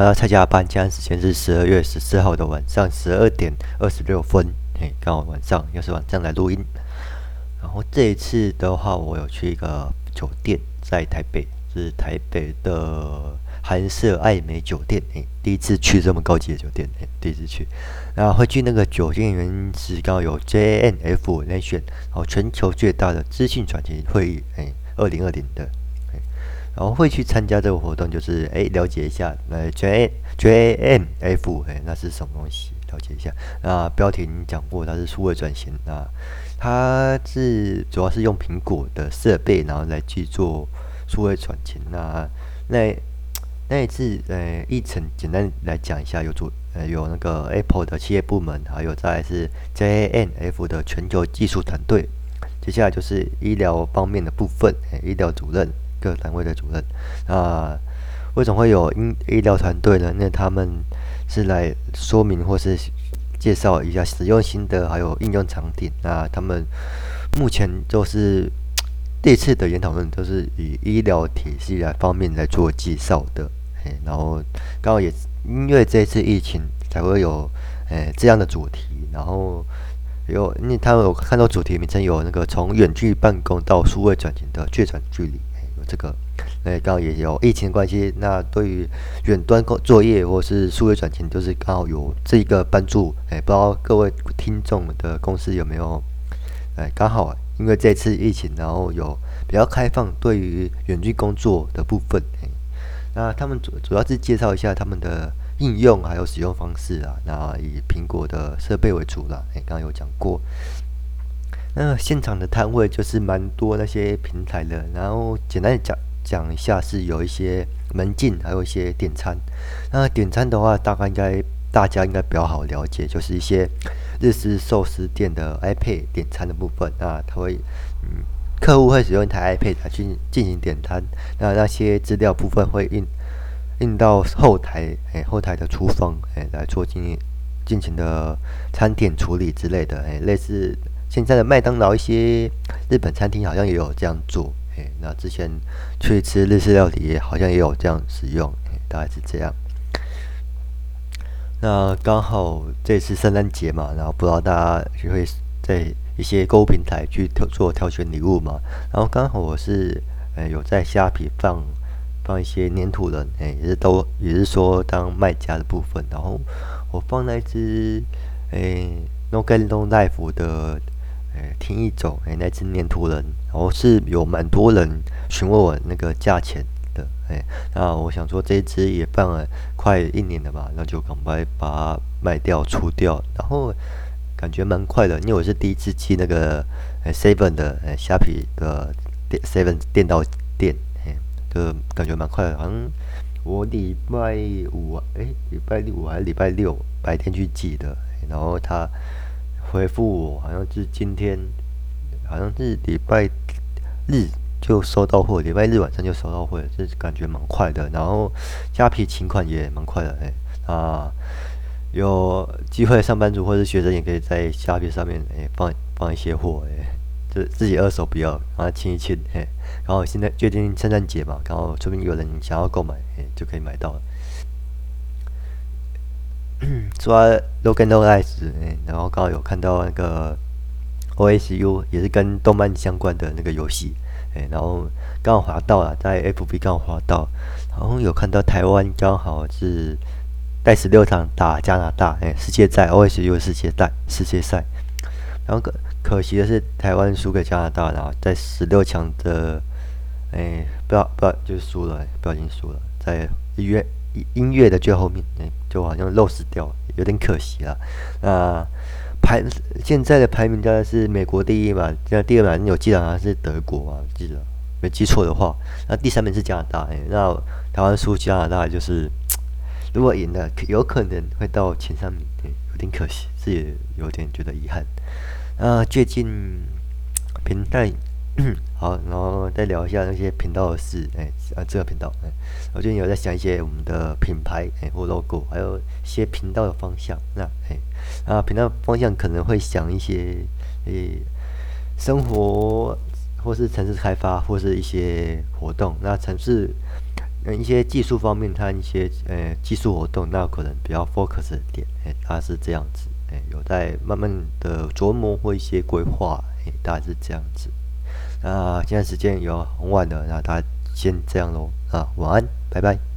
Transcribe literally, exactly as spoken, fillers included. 他蔡家班，现在时间是十二月十四号的晚上十二点二十六分，嘿，刚好晚上，又是晚上来录音。然后这一次的话，我有去一个酒店，在台北，是台北的韩舍爱美酒店，嘿，第一次去这么高级的酒店，嘿，第一次去。然后会去那个酒店原因是刚好有 J M F Nation， 然后全球最大的资讯转型会议，嘿，二零二零的。然后会去参加这个活动，就是哎了解一下，呃 J J M F 哎那是什么东西，了解一下。那标题你讲过，它是数位转型，那它是主要是用苹果的设备，然后来去做数位转型。那那那一次呃议程简单来讲一下，有主呃有那个 Apple 的企业部门，还有再来是 J M F 的全球技术团队。接下来就是医疗方面的部分，哎医疗主任。各单位的主任，那为什么会有医医疗团队呢？那他们是来说明或是介绍一下使用心得，还有应用场景。那他们目前就是这次的研讨论都是以医疗体系来方面来做介绍的。哎，然后刚好也因为这次疫情才会有哎这样的主题，然后。有，因为他们有看到主题名称有那个从远距办公到数位转型的确诊距离，有这个，那刚好也有疫情的关系，那对于远端工作业或是数位转型，就是刚好有这一个帮助，哎，不知道各位听众的公司有没有，哎，刚好因为这次疫情，然后有比较开放对于远距工作的部分，哎，那他们主主要是介绍一下他们的。应用还有使用方式啊，那以苹果的设备为主啦，哎、欸，刚刚有讲过。那现场的摊位就是蛮多那些平台的，然后简单讲讲一下是有一些门禁，还有一些点餐。那点餐的话，大概应该大家应该比较好了解，就是一些日式寿司店的 iPad 点餐的部分啊，它会嗯，客户会使用一台 iPad 来去进行点餐，那那些资料部分会印。运到后台，哎、欸，后台的厨房，哎、欸，来做进进行的餐点处理之类的，哎、欸，类似现在的麦当劳一些日本餐厅好像也有这样做，哎、欸，那之前去吃日式料理好像也有这样使用，欸、大概是这样。那刚好这次圣诞节嘛，然后不知道大家会在一些购物平台去挑做挑选礼物嘛，然后刚好我是，哎、欸，有在虾皮放。放一些粘土人，哎、欸，也是都也是说当卖家的部分。然后我放那一只，哎、欸、，No Get No Life 的，哎、欸，听一种，哎、欸，那只粘土人，然后是有蛮多人询问我那个价钱的，哎、欸，那我想说这一只也放了快一年了吧，那就赶快把它卖掉出掉，然后感觉蛮快的，因为我是第一次寄那个，哎、欸、，Seven 的，哎、欸，虾皮的 Seven 电到店。就感觉蛮快的，好像我礼拜五哎、欸，礼拜六还是礼拜六白天去寄的，然后他回复我好像是今天，好像是礼拜日就收到货，礼拜日晚上就收到货，这感觉蛮快的。然后虾皮请款也蛮快的，哎、欸、啊，有机会上班族或者学生也可以在虾皮上面哎、欸、放放一些货哎。欸就自己二手不要，然后清一清，嘿，然后现在最近圣诞节嘛，然后说不定有人想要购买，嘿，就可以买到了。说到 Logan No Life， 哎，然后刚好有看到那个 O S U 也是跟动漫相关的那个游戏，哎，然后刚好滑到了，在 F B 刚好滑到，然后有看到台湾刚好是带十六场打加拿大，哎，世界赛 O S U 世界赛世界赛，然后个。可惜的是，台湾输给加拿大，然后在十六强的，哎、欸，不要不要，就是输了，不小心输了，在音乐音乐的最后面，哎、欸，就好像漏失掉了，有点可惜了。那排现在的排名大概是美国第一嘛，那第二名有记得好像是德国嘛，记得没记错的话，那第三名是加拿大，哎、欸，那台湾输加拿大就是，如果赢了，有可能会到前三名，欸、有点可惜，自己有点觉得遗憾。啊，最近频道好，然后再聊一下那些频道的事。哎、欸，啊，这个频道，哎、欸，我最近有在想一些我们的品牌，哎、欸，或 logo， 还有一些频道的方向。那，哎、欸，啊，频道方向可能会想一些，哎、欸，生活或是城市开发，或是一些活动。那城市呃一些技术方面，它一些呃技术活动，那可能比较 focus 的点，哎、欸，它是这样子，哎、欸，有在慢慢的琢磨或一些规划，哎、欸，大概是这样子。那现在时间有很晚了，那大家先这样咯，啊，晚安，拜拜。